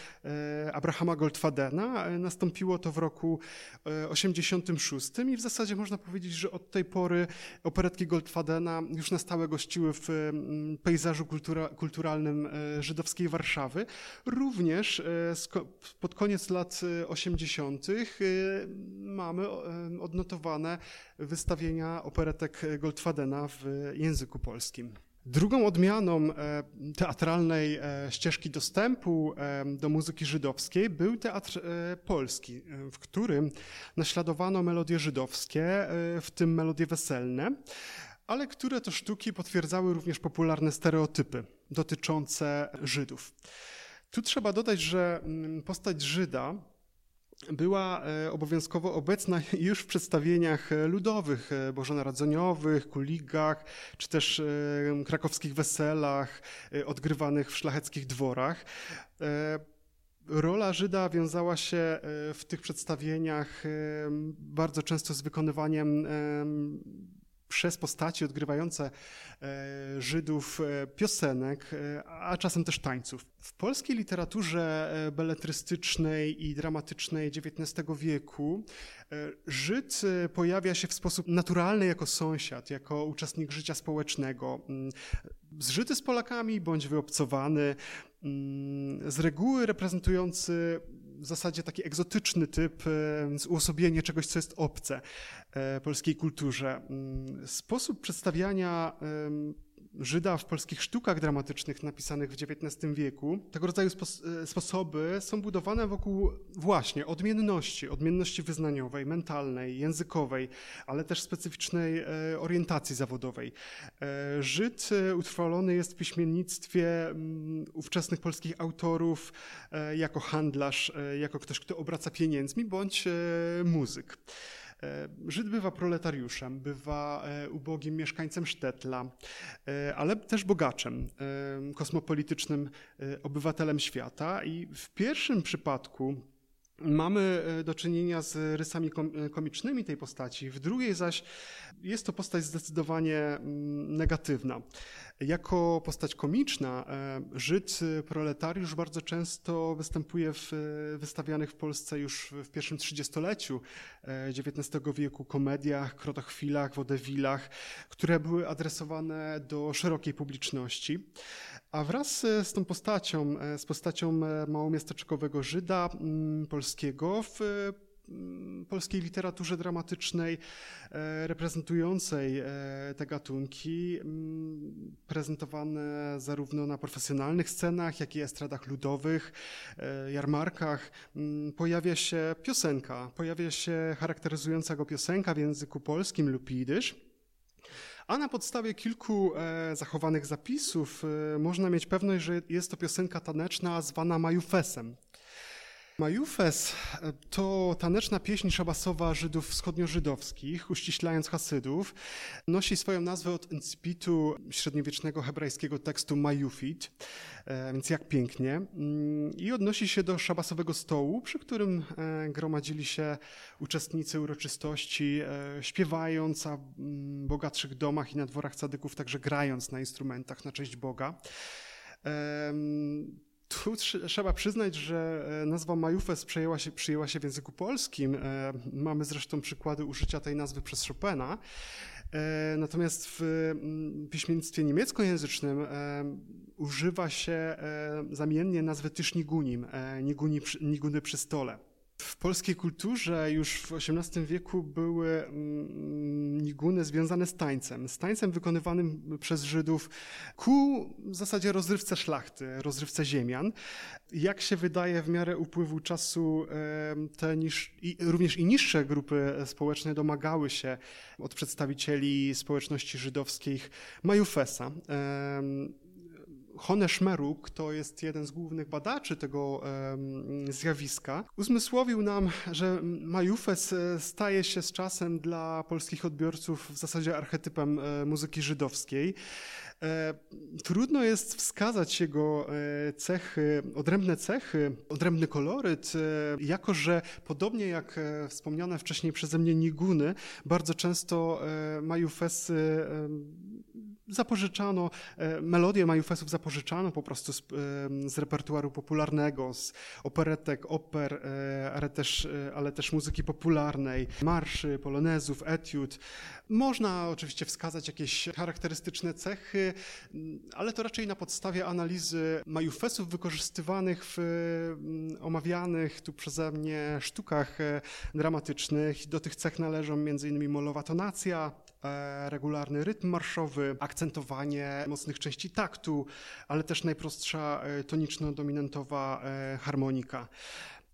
Abrahama Goldfadena. Nastąpiło to w roku 1986 i w zasadzie można powiedzieć, że od tej pory operetki Goldfadena już na stałe gościły w pejzażu kulturalnym żydowskiej Warszawy. Również pod koniec lat 80. mamy odnotowane wystawienia operetek Goldfadena w języku polskim. Drugą odmianą teatralnej ścieżki dostępu do muzyki żydowskiej był Teatr Polski, w którym naśladowano melodie żydowskie, w tym melodie weselne, ale które to sztuki potwierdzały również popularne stereotypy dotyczące Żydów. Tu trzeba dodać, że postać Żyda była obowiązkowo obecna już w przedstawieniach ludowych, bożonarodzeniowych, kuligach, czy też krakowskich weselach odgrywanych w szlacheckich dworach. Rola Żyda wiązała się w tych przedstawieniach bardzo często z wykonywaniem przez postaci odgrywające Żydów piosenek, a czasem też tańców. W polskiej literaturze beletrystycznej i dramatycznej XIX wieku Żyd pojawia się w sposób naturalny jako sąsiad, jako uczestnik życia społecznego, zżyty z Polakami bądź wyobcowany, z reguły reprezentujący w zasadzie taki egzotyczny typ, uosobienie czegoś, co jest obce polskiej kulturze. Sposób przedstawiania Żyda w polskich sztukach dramatycznych napisanych w XIX wieku, tego rodzaju sposoby są budowane wokół właśnie odmienności wyznaniowej, mentalnej, językowej, ale też specyficznej orientacji zawodowej. Żyd utrwalony jest w piśmiennictwie ówczesnych polskich autorów jako handlarz, jako ktoś, kto obraca pieniędzmi bądź muzyk. Żyd bywa proletariuszem, bywa ubogim mieszkańcem Sztetla, ale też bogaczem, kosmopolitycznym obywatelem świata i w pierwszym przypadku mamy do czynienia z rysami komicznymi tej postaci, w drugiej zaś jest to postać zdecydowanie negatywna. Jako postać komiczna Żyd proletariusz bardzo często występuje w wystawianych w Polsce już w pierwszym 30-leciu XIX wieku komediach, krotochwilach, wodewilach, które były adresowane do szerokiej publiczności. A wraz z tą postacią, z postacią małomiasteczkowego Żyda polskiego w polskiej literaturze dramatycznej reprezentującej te gatunki, prezentowane zarówno na profesjonalnych scenach, jak i estradach ludowych, jarmarkach, pojawia się piosenka, pojawia się charakteryzująca go piosenka w języku polskim lub jidysz. A na podstawie kilku zachowanych zapisów można mieć pewność, że jest to piosenka taneczna zwana majufesem. Majufes to taneczna pieśń szabasowa Żydów wschodniożydowskich, uściślając Hasydów. Nosi swoją nazwę od incypitu średniowiecznego hebrajskiego tekstu majufit, więc jak pięknie. I odnosi się do szabasowego stołu, przy którym gromadzili się uczestnicy uroczystości, śpiewając, a w bogatszych domach i na dworach cadyków także grając na instrumentach na cześć Boga. Tu trzeba przyznać, że nazwa majufes przyjęła się w języku polskim. Mamy zresztą przykłady użycia tej nazwy przez Chopina. Natomiast w piśmiennictwie niemieckojęzycznym używa się zamiennie nazwy tyż nigunim, niguny przy stole. W polskiej kulturze już w XVIII wieku były niguny związane z tańcem wykonywanym przez Żydów ku w zasadzie rozrywce szlachty, rozrywce ziemian. Jak się wydaje, w miarę upływu czasu te również i niższe grupy społeczne domagały się od przedstawicieli społeczności żydowskich majufesa. Hone Szmeruk, to jest jeden z głównych badaczy tego zjawiska, uzmysłowił nam, że majufes staje się z czasem dla polskich odbiorców w zasadzie archetypem muzyki żydowskiej. Trudno jest wskazać jego cechy, odrębny koloryt, jako że podobnie jak wspomniane wcześniej przeze mnie niguny, bardzo często majufesy zapożyczano, melodie majufesów zapożyczano po prostu z repertuaru popularnego, z operetek, oper, ale też muzyki popularnej, marszy, polonezów, etiud. Można oczywiście wskazać jakieś charakterystyczne cechy, ale to raczej na podstawie analizy majufesów wykorzystywanych w omawianych tu przeze mnie sztukach dramatycznych. Do tych cech należą m.in. molowa tonacja, regularny rytm marszowy, akcentowanie mocnych części taktu, ale też najprostsza toniczno-dominantowa harmonika.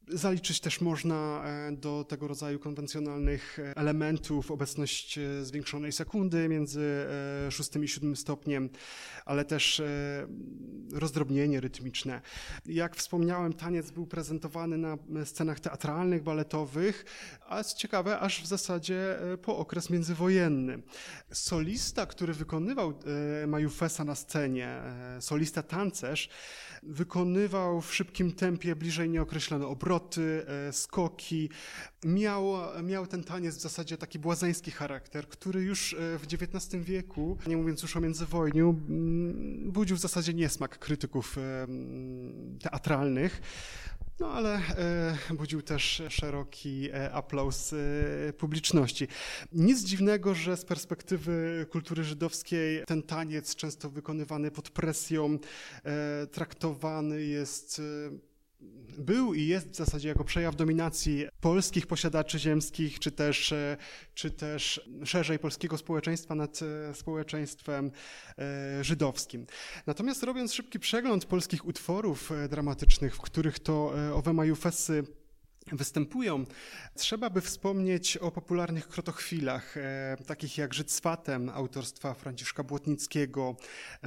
Zaliczyć też można do tego rodzaju konwencjonalnych elementów obecność zwiększonej sekundy między 6 i 7 stopniem, ale też rozdrobnienie rytmiczne. Jak wspomniałem, taniec był prezentowany na scenach teatralnych, baletowych, a jest ciekawe, aż w zasadzie po okres międzywojenny. Solista, który wykonywał majufesa na scenie, solista tancerz, wykonywał w szybkim tempie bliżej nieokreślone obroty, skoki. Miał ten taniec w zasadzie taki błazeński charakter, który już w XIX wieku, nie mówiąc już o międzywojniu, budził w zasadzie niesmak krytyków teatralnych, no ale budził też szeroki aplauz publiczności. Nic dziwnego, że z perspektywy kultury żydowskiej ten taniec często wykonywany pod presją traktowany jest... Był i jest w zasadzie jako przejaw dominacji polskich posiadaczy ziemskich, czy też szerzej polskiego społeczeństwa nad społeczeństwem żydowskim. Natomiast robiąc szybki przegląd polskich utworów dramatycznych, w których to owe majufesy występują. Trzeba by wspomnieć o popularnych krotochwilach, takich jak Żyd z fatem autorstwa Franciszka Błotnickiego,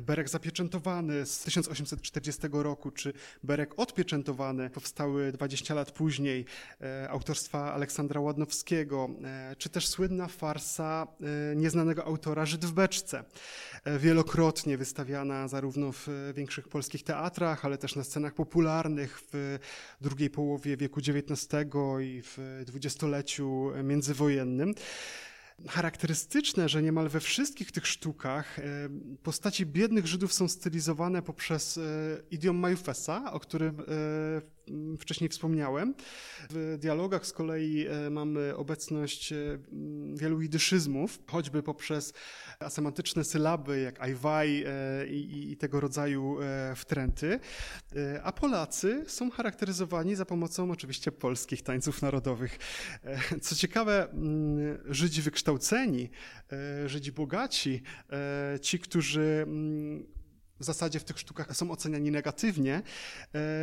Berek zapieczętowany z 1840 roku, czy Berek odpieczętowany, powstały 20 lat później, autorstwa Aleksandra Ładnowskiego, czy też słynna farsa nieznanego autora Żyd w beczce, wielokrotnie wystawiana zarówno w większych polskich teatrach, ale też na scenach popularnych w drugiej połowie wieku XIX i w dwudziestoleciu międzywojennym. Charakterystyczne, że niemal we wszystkich tych sztukach postaci biednych Żydów są stylizowane poprzez idiom majufesa, o którym wcześniej wspomniałem. W dialogach z kolei mamy obecność wielu jidyszyzmów, choćby poprzez asemantyczne sylaby jak ajwaj i tego rodzaju wtręty, a Polacy są charakteryzowani za pomocą oczywiście polskich tańców narodowych. Co ciekawe, Żydzi wykształceni, Żydzi bogaci, ci, którzy w zasadzie w tych sztukach są oceniani negatywnie,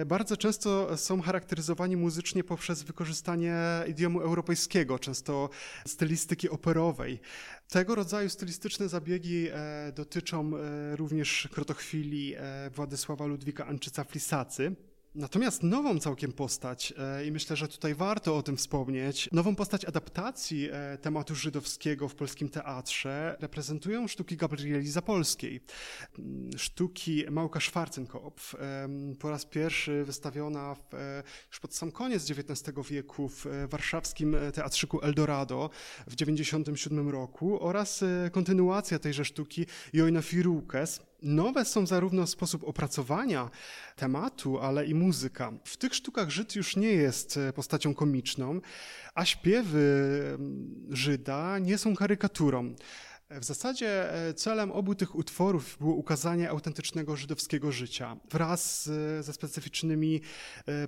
bardzo często są charakteryzowani muzycznie poprzez wykorzystanie idiomu europejskiego, często stylistyki operowej. Tego rodzaju stylistyczne zabiegi dotyczą również krotochwili Władysława Ludwika Anczyca Flisacy. Natomiast nową całkiem postać, i myślę, że tutaj warto o tym wspomnieć, nową postać adaptacji tematu żydowskiego w polskim teatrze reprezentują sztuki Gabrieli Zapolskiej. Sztuki Małka Schwarzenkopf, po raz pierwszy wystawiona już pod sam koniec XIX wieku w warszawskim teatrzyku Eldorado w 1997 roku oraz kontynuacja tejże sztuki Joina Firukes. Nowe są zarówno sposób opracowania tematu, ale i muzyka. W tych sztukach Żyd już nie jest postacią komiczną, a śpiewy Żyda nie są karykaturą. W zasadzie celem obu tych utworów było ukazanie autentycznego żydowskiego życia wraz ze specyficznymi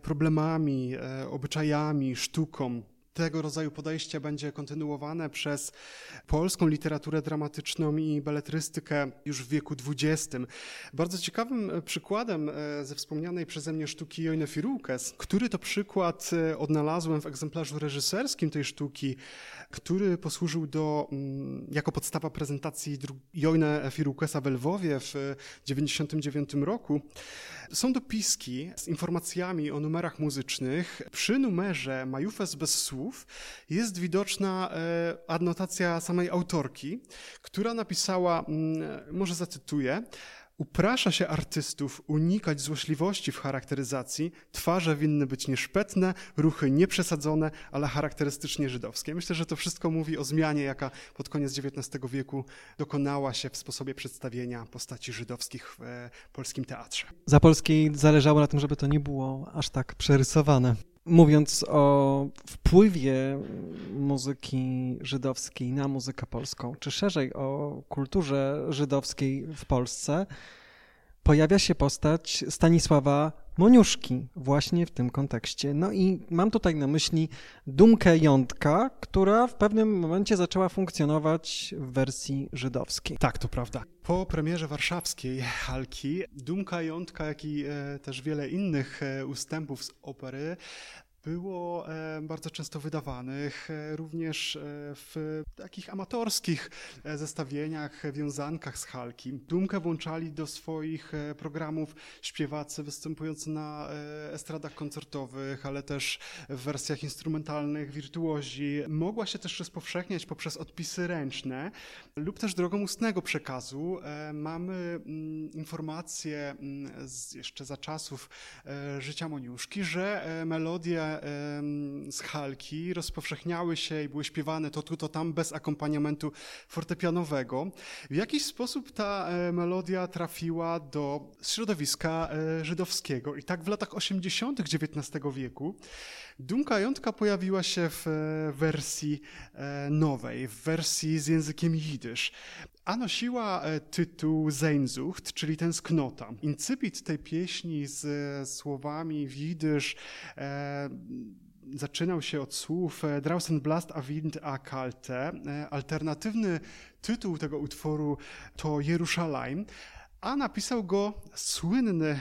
problemami, obyczajami, sztuką. Tego rodzaju podejście będzie kontynuowane przez polską literaturę dramatyczną i beletrystykę już w wieku XX. Bardzo ciekawym przykładem ze wspomnianej przeze mnie sztuki Joina Firukes, który to przykład odnalazłem w egzemplarzu reżyserskim tej sztuki, który posłużył jako podstawa prezentacji Joina Firukesa we Lwowie w 1999 roku. Są dopiski z informacjami o numerach muzycznych. Przy numerze Majufes bez słów jest widoczna adnotacja samej autorki, która napisała, może zacytuję: uprasza się artystów unikać złośliwości w charakteryzacji, twarze winny być nieszpetne, ruchy nieprzesadzone, ale charakterystycznie żydowskie. Myślę, że to wszystko mówi o zmianie, jaka pod koniec XIX wieku dokonała się w sposobie przedstawienia postaci żydowskich w polskim teatrze. Zapolskiej zależało na tym, żeby to nie było aż tak przerysowane. Mówiąc o wpływie muzyki żydowskiej na muzykę polską, czy szerzej o kulturze żydowskiej w Polsce, pojawia się postać Stanisława Moniuszki właśnie w tym kontekście. No i mam tutaj na myśli Dumkę Jądka, która w pewnym momencie zaczęła funkcjonować w wersji żydowskiej. Tak, to prawda. Po premierze warszawskiej Halki Dumka Jądka, jak i też wiele innych ustępów z opery, było bardzo często wydawanych również w takich amatorskich zestawieniach, wiązankach z Halki. Dumkę włączali do swoich programów śpiewacy występujący na estradach koncertowych, ale też w wersjach instrumentalnych, wirtuozi. Mogła się też rozpowszechniać poprzez odpisy ręczne lub też drogą ustnego przekazu. Mamy informacje jeszcze za czasów życia Moniuszki, że melodie z Halki rozpowszechniały się i były śpiewane to tu, to tam bez akompaniamentu fortepianowego. W jakiś sposób ta melodia trafiła do środowiska żydowskiego i tak w latach 80. XIX wieku Dumka Jądka pojawiła się w wersji nowej, w wersji z językiem jidysz, a nosiła tytuł Sehnsucht, czyli tęsknota. Incipit tej pieśni z słowami w jidysz zaczynał się od słów Draußen blast a wind a kalte. Alternatywny tytuł tego utworu to Jerusalem, a napisał go słynny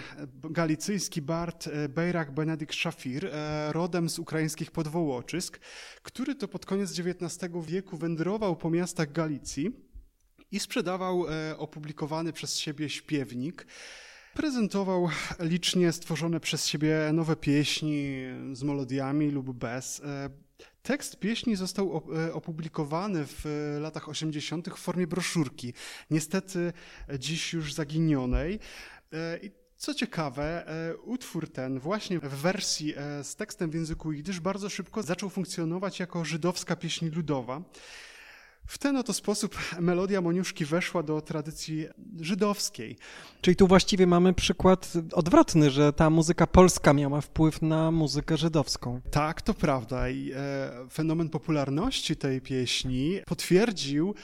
galicyjski bard Bejrach Benedykt Szafir, rodem z ukraińskich Podwołoczysk, który to pod koniec XIX wieku wędrował po miastach Galicji i sprzedawał opublikowany przez siebie śpiewnik. Prezentował licznie stworzone przez siebie nowe pieśni z melodiami lub bez. Tekst pieśni został opublikowany w latach 80. w formie broszurki, niestety dziś już zaginionej. I co ciekawe, utwór ten właśnie w wersji z tekstem w języku jidysz bardzo szybko zaczął funkcjonować jako żydowska pieśń ludowa. W ten oto sposób melodia Moniuszki weszła do tradycji żydowskiej. Czyli tu właściwie mamy przykład odwrotny, że ta muzyka polska miała wpływ na muzykę żydowską. Tak, to prawda. I fenomen popularności tej pieśni potwierdził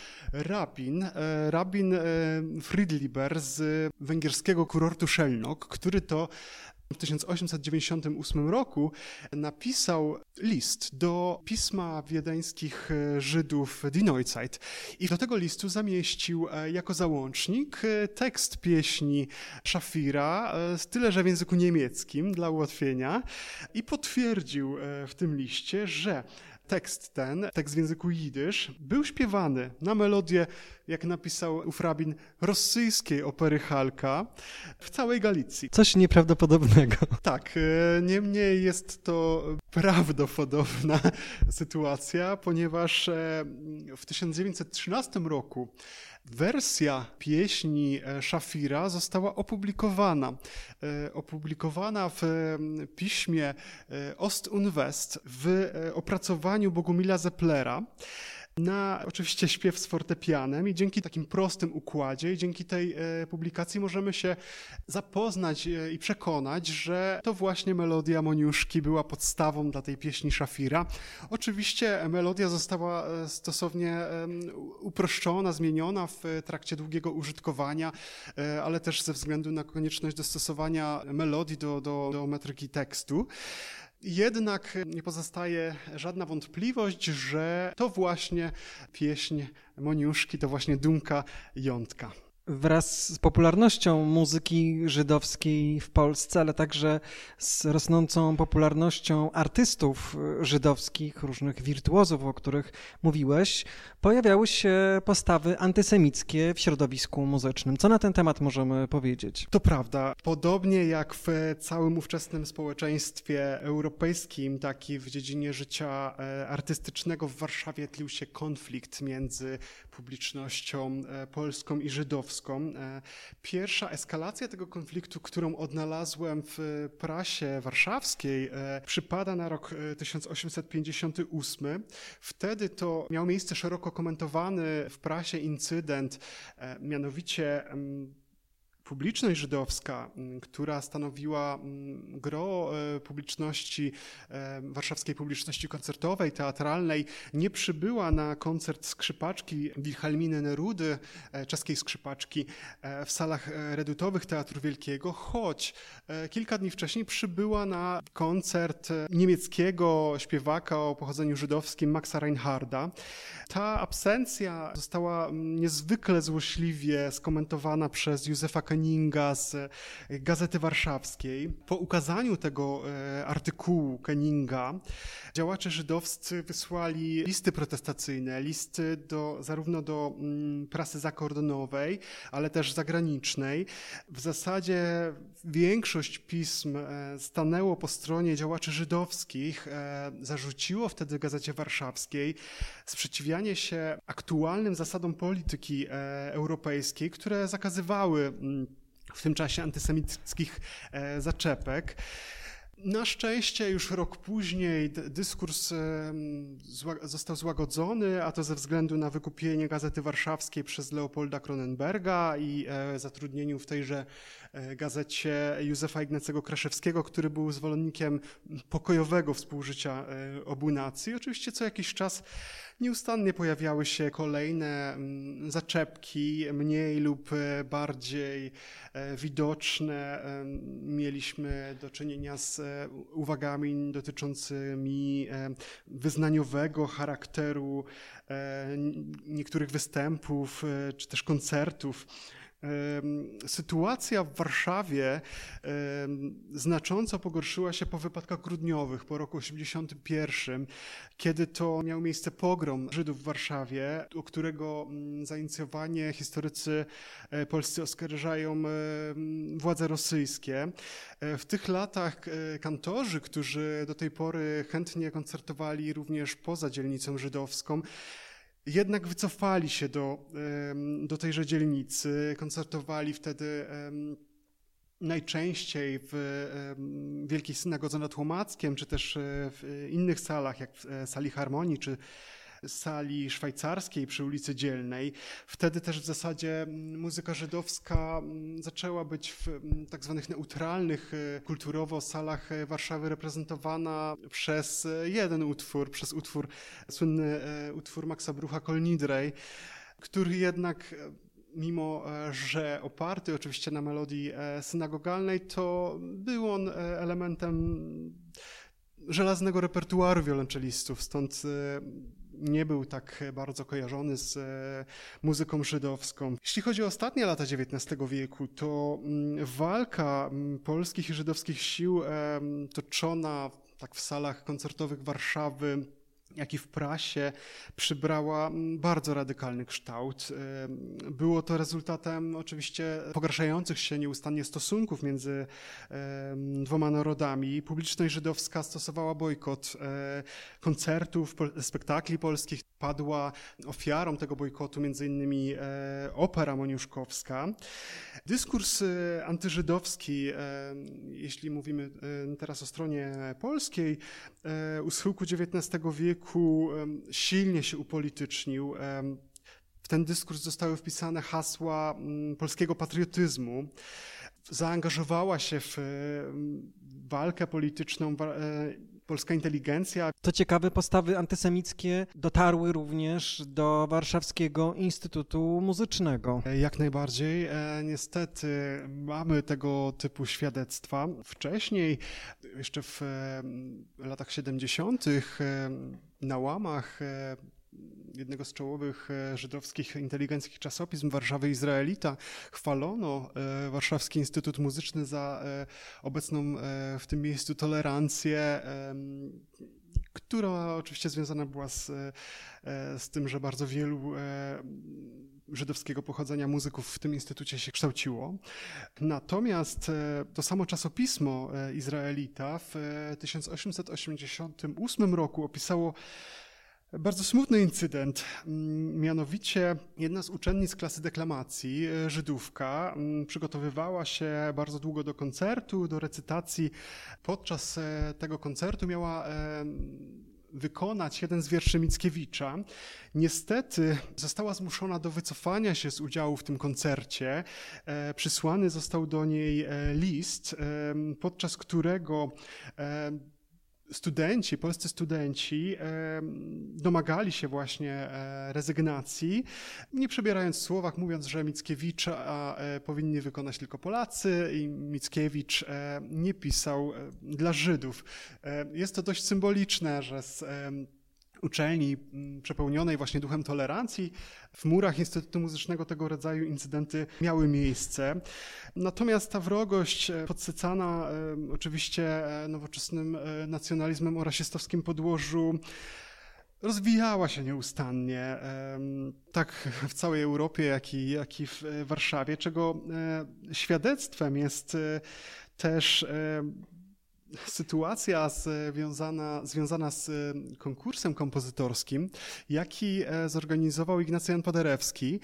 rabin Friedliber z węgierskiego kurortu Szelnok, który to w 1898 roku napisał list do pisma wiedeńskich Żydów Die Neuzeit i do tego listu zamieścił jako załącznik tekst pieśni Szafira, tyle że w języku niemieckim dla ułatwienia, i potwierdził w tym liście, że tekst w języku jidysz, był śpiewany na melodię, jak napisał ów rabin, rosyjskiej opery Halka w całej Galicji. Coś nieprawdopodobnego. Tak, niemniej jest to prawdopodobna sytuacja, ponieważ w 1913 roku wersja pieśni Szafira została opublikowana w piśmie Ost und West w opracowaniu Bogumila Zeplera na oczywiście śpiew z fortepianem, i dzięki takim prostym układzie i dzięki tej publikacji możemy się zapoznać i przekonać, że to właśnie melodia Moniuszki była podstawą dla tej pieśni Szafira. Oczywiście melodia została stosownie uproszczona, zmieniona w trakcie długiego użytkowania, ale też ze względu na konieczność dostosowania melodii do metryki tekstu. Jednak nie pozostaje żadna wątpliwość, że to właśnie pieśń Moniuszki, to właśnie Dumka Jątka. Wraz z popularnością muzyki żydowskiej w Polsce, ale także z rosnącą popularnością artystów żydowskich, różnych wirtuozów, o których mówiłeś, pojawiały się postawy antysemickie w środowisku muzycznym. Co na ten temat możemy powiedzieć? To prawda. Podobnie jak w całym ówczesnym społeczeństwie europejskim, tak i w dziedzinie życia artystycznego w Warszawie tlił się konflikt między publicznością polską i żydowską. Pierwsza eskalacja tego konfliktu, którą odnalazłem w prasie warszawskiej, przypada na rok 1858. Wtedy to miał miejsce szeroko komentowany w prasie incydent, mianowicie publiczność żydowska, która stanowiła gro publiczności, warszawskiej publiczności koncertowej, teatralnej, nie przybyła na koncert skrzypaczki Wilhelminy Nerudy, czeskiej skrzypaczki, w salach redutowych Teatru Wielkiego, choć kilka dni wcześniej przybyła na koncert niemieckiego śpiewaka o pochodzeniu żydowskim Maxa Reinharda. Ta absencja została niezwykle złośliwie skomentowana przez Józefa Keninga z Gazety Warszawskiej. Po ukazaniu tego artykułu Keninga działacze żydowscy wysłali listy protestacyjne, listy zarówno do prasy zakordonowej, ale też zagranicznej. W zasadzie większość pism stanęło po stronie działaczy żydowskich, zarzuciło wtedy Gazecie Warszawskiej sprzeciwianie się aktualnym zasadom polityki europejskiej, które zakazywały w tym czasie antysemickich zaczepek. Na szczęście już rok później dyskurs został złagodzony, a to ze względu na wykupienie Gazety Warszawskiej przez Leopolda Kronenberga i zatrudnieniu w tejże gazecie Józefa Ignacego Kraszewskiego, który był zwolennikiem pokojowego współżycia obu nacji. Oczywiście co jakiś czas nieustannie pojawiały się kolejne zaczepki, mniej lub bardziej widoczne. Mieliśmy do czynienia z uwagami dotyczącymi wyznaniowego charakteru niektórych występów czy też koncertów. Sytuacja w Warszawie znacząco pogorszyła się po wypadkach grudniowych, po roku 1981, kiedy to miał miejsce pogrom Żydów w Warszawie, o którego zainicjowanie historycy polscy oskarżają władze rosyjskie. W tych latach kantorzy, którzy do tej pory chętnie koncertowali również poza dzielnicą żydowską, jednak wycofali się do tejże dzielnicy, koncertowali wtedy najczęściej w Wielkiej Synagodze nad Łomackiem, czy też w innych salach, jak w sali Harmonii, czy sali szwajcarskiej przy ulicy Dzielnej. Wtedy też w zasadzie muzyka żydowska zaczęła być w tak zwanych neutralnych kulturowo salach Warszawy reprezentowana przez jeden utwór, przez utwór, słynny utwór Maxa Brucha Kol Nidrej, który jednak mimo, że oparty oczywiście na melodii synagogalnej, to był on elementem żelaznego repertuaru wiolonczelistów, stąd nie był tak bardzo kojarzony z muzyką żydowską. Jeśli chodzi o ostatnie lata XIX wieku, to walka polskich i żydowskich sił toczona tak w salach koncertowych Warszawy, jak i w prasie, przybrała bardzo radykalny kształt. Było to rezultatem oczywiście pogarszających się nieustannie stosunków między dwoma narodami. Publiczność żydowska stosowała bojkot koncertów, spektakli polskich. Padła ofiarą tego bojkotu między innymi opera moniuszkowska. Dyskurs antyżydowski, jeśli mówimy teraz o stronie polskiej, u schyłku XIX wieku silnie się upolitycznił. W ten dyskurs zostały wpisane hasła polskiego patriotyzmu. Zaangażowała się w walkę polityczną polska inteligencja. Co ciekawe, postawy antysemickie dotarły również do Warszawskiego Instytutu Muzycznego. Jak najbardziej. Niestety mamy tego typu świadectwa. Wcześniej, jeszcze w latach 70., na łamach jednego z czołowych żydowskich inteligenckich czasopism Warszawy Izraelita chwalono Warszawski Instytut Muzyczny za obecną w tym miejscu tolerancję, która oczywiście związana była z tym, że bardzo wielu żydowskiego pochodzenia muzyków w tym instytucie się kształciło. Natomiast to samo czasopismo Izraelita w 1888 roku opisało bardzo smutny incydent, mianowicie jedna z uczennic klasy deklamacji, Żydówka, przygotowywała się bardzo długo do koncertu, do recytacji. Podczas tego koncertu miała wykonać jeden z wierszy Mickiewicza. Niestety została zmuszona do wycofania się z udziału w tym koncercie. Przysłany został do niej list, podczas którego polscy studenci domagali się właśnie rezygnacji, nie przebierając w słowach, mówiąc, że Mickiewicza powinni wykonać tylko Polacy i Mickiewicz nie pisał dla Żydów. Jest to dość symboliczne, że z uczelni przepełnionej właśnie duchem tolerancji w murach Instytutu Muzycznego tego rodzaju incydenty miały miejsce. Natomiast ta wrogość, podsycana oczywiście nowoczesnym nacjonalizmem o rasistowskim podłożu, rozwijała się nieustannie, tak w całej Europie, jak i w Warszawie, czego świadectwem jest też sytuacja związana z konkursem kompozytorskim, jaki zorganizował Ignacy Jan Paderewski.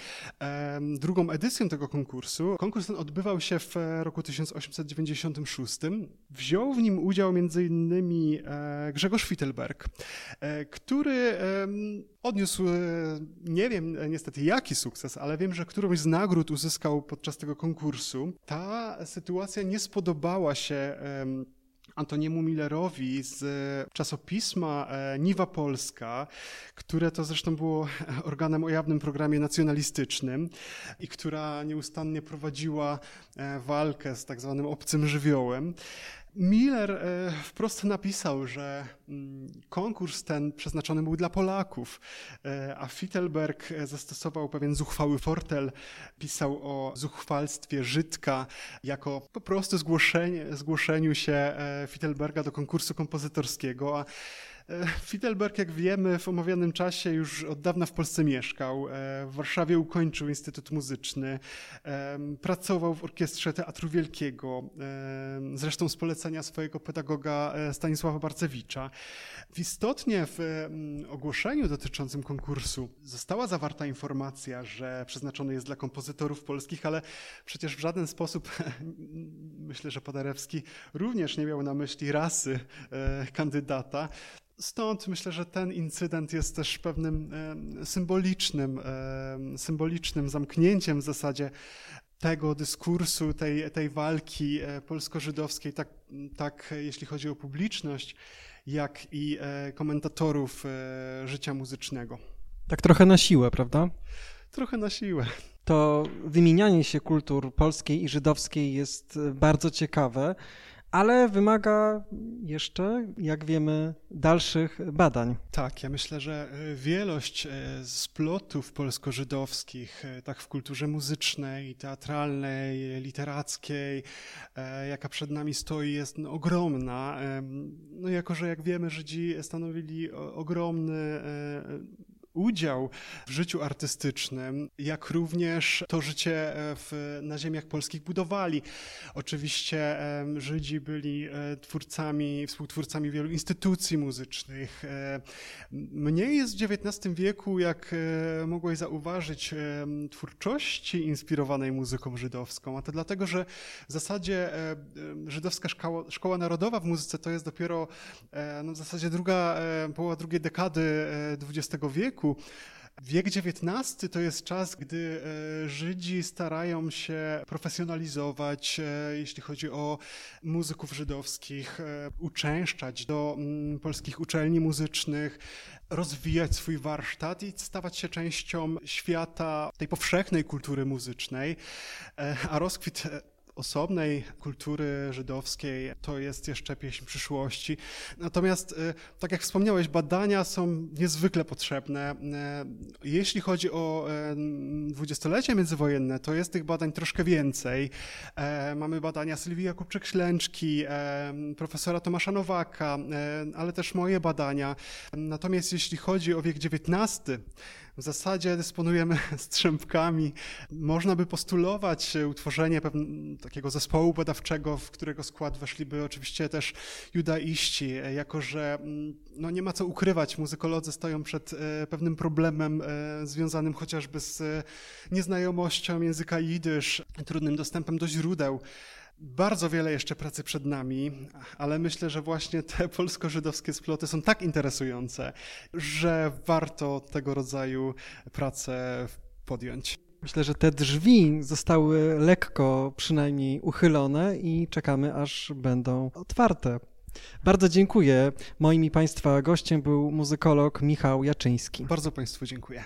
Drugą edycją tego konkursu. Konkurs ten odbywał się w roku 1896. Wziął w nim udział m.in. Grzegorz Fitelberg, który odniósł, nie wiem niestety jaki sukces, ale wiem, że którąś z nagród uzyskał podczas tego konkursu. Ta sytuacja nie spodobała się Antoniemu Millerowi z czasopisma Niwa Polska, które to zresztą było organem o jawnym programie nacjonalistycznym i która nieustannie prowadziła walkę z tak zwanym obcym żywiołem. Miller wprost napisał, że konkurs ten przeznaczony był dla Polaków, a Fitelberg zastosował pewien zuchwały fortel, pisał o zuchwalstwie Żydka jako po prostu zgłoszeniu się Fitelberga do konkursu kompozytorskiego, a Fitelberg, jak wiemy, w omawianym czasie już od dawna w Polsce mieszkał. W Warszawie ukończył Instytut Muzyczny, pracował w orkiestrze Teatru Wielkiego, zresztą z polecenia swojego pedagoga Stanisława Barcewicza. Istotnie w ogłoszeniu dotyczącym konkursu została zawarta informacja, że przeznaczony jest dla kompozytorów polskich, ale przecież w żaden sposób, myślę, że Paderewski również nie miał na myśli rasy kandydata. Stąd myślę, że ten incydent jest też pewnym symbolicznym zamknięciem w zasadzie tego dyskursu, tej walki polsko-żydowskiej, tak jeśli chodzi o publiczność, jak i komentatorów życia muzycznego. Tak trochę na siłę, prawda? Trochę na siłę. To wymienianie się kultur polskiej i żydowskiej jest bardzo ciekawe, ale wymaga jeszcze, jak wiemy, dalszych badań. Tak, ja myślę, że wielość splotów polsko-żydowskich, tak w kulturze muzycznej, teatralnej, literackiej, jaka przed nami stoi, jest ogromna. No, jako że, jak wiemy, Żydzi stanowili ogromny udział w życiu artystycznym, jak również to życie na ziemiach polskich budowali. Oczywiście Żydzi byli współtwórcami wielu instytucji muzycznych. Mniej jest w XIX wieku, jak mogłeś zauważyć, twórczości inspirowanej muzyką żydowską, a to dlatego, że w zasadzie żydowska szkoła narodowa w muzyce to jest dopiero w zasadzie połowa drugiej dekady XX wieku. Wiek XIX to jest czas, gdy Żydzi starają się profesjonalizować, jeśli chodzi o muzyków żydowskich, uczęszczać do polskich uczelni muzycznych, rozwijać swój warsztat i stawać się częścią świata tej powszechnej kultury muzycznej, a rozkwit osobnej kultury żydowskiej to jest jeszcze pieśń przyszłości. Natomiast, tak jak wspomniałeś, badania są niezwykle potrzebne. Jeśli chodzi o dwudziestolecie międzywojenne, to jest tych badań troszkę więcej. Mamy badania Sylwii Jakubczyk-Ślęczki, profesora Tomasza Nowaka, ale też moje badania. Natomiast jeśli chodzi o wiek XIX, w zasadzie dysponujemy strzępkami. Można by postulować utworzenie takiego zespołu badawczego, w którego skład weszliby oczywiście też judaiści, jako że nie ma co ukrywać, muzykolodzy stoją przed pewnym problemem związanym chociażby z nieznajomością języka jidysz, trudnym dostępem do źródeł. Bardzo wiele jeszcze pracy przed nami, ale myślę, że właśnie te polsko-żydowskie sploty są tak interesujące, że warto tego rodzaju pracę podjąć. Myślę, że te drzwi zostały lekko przynajmniej uchylone i czekamy, aż będą otwarte. Bardzo dziękuję. Moim i Państwa gościem był muzykolog Michał Jaczyński. Bardzo Państwu dziękuję.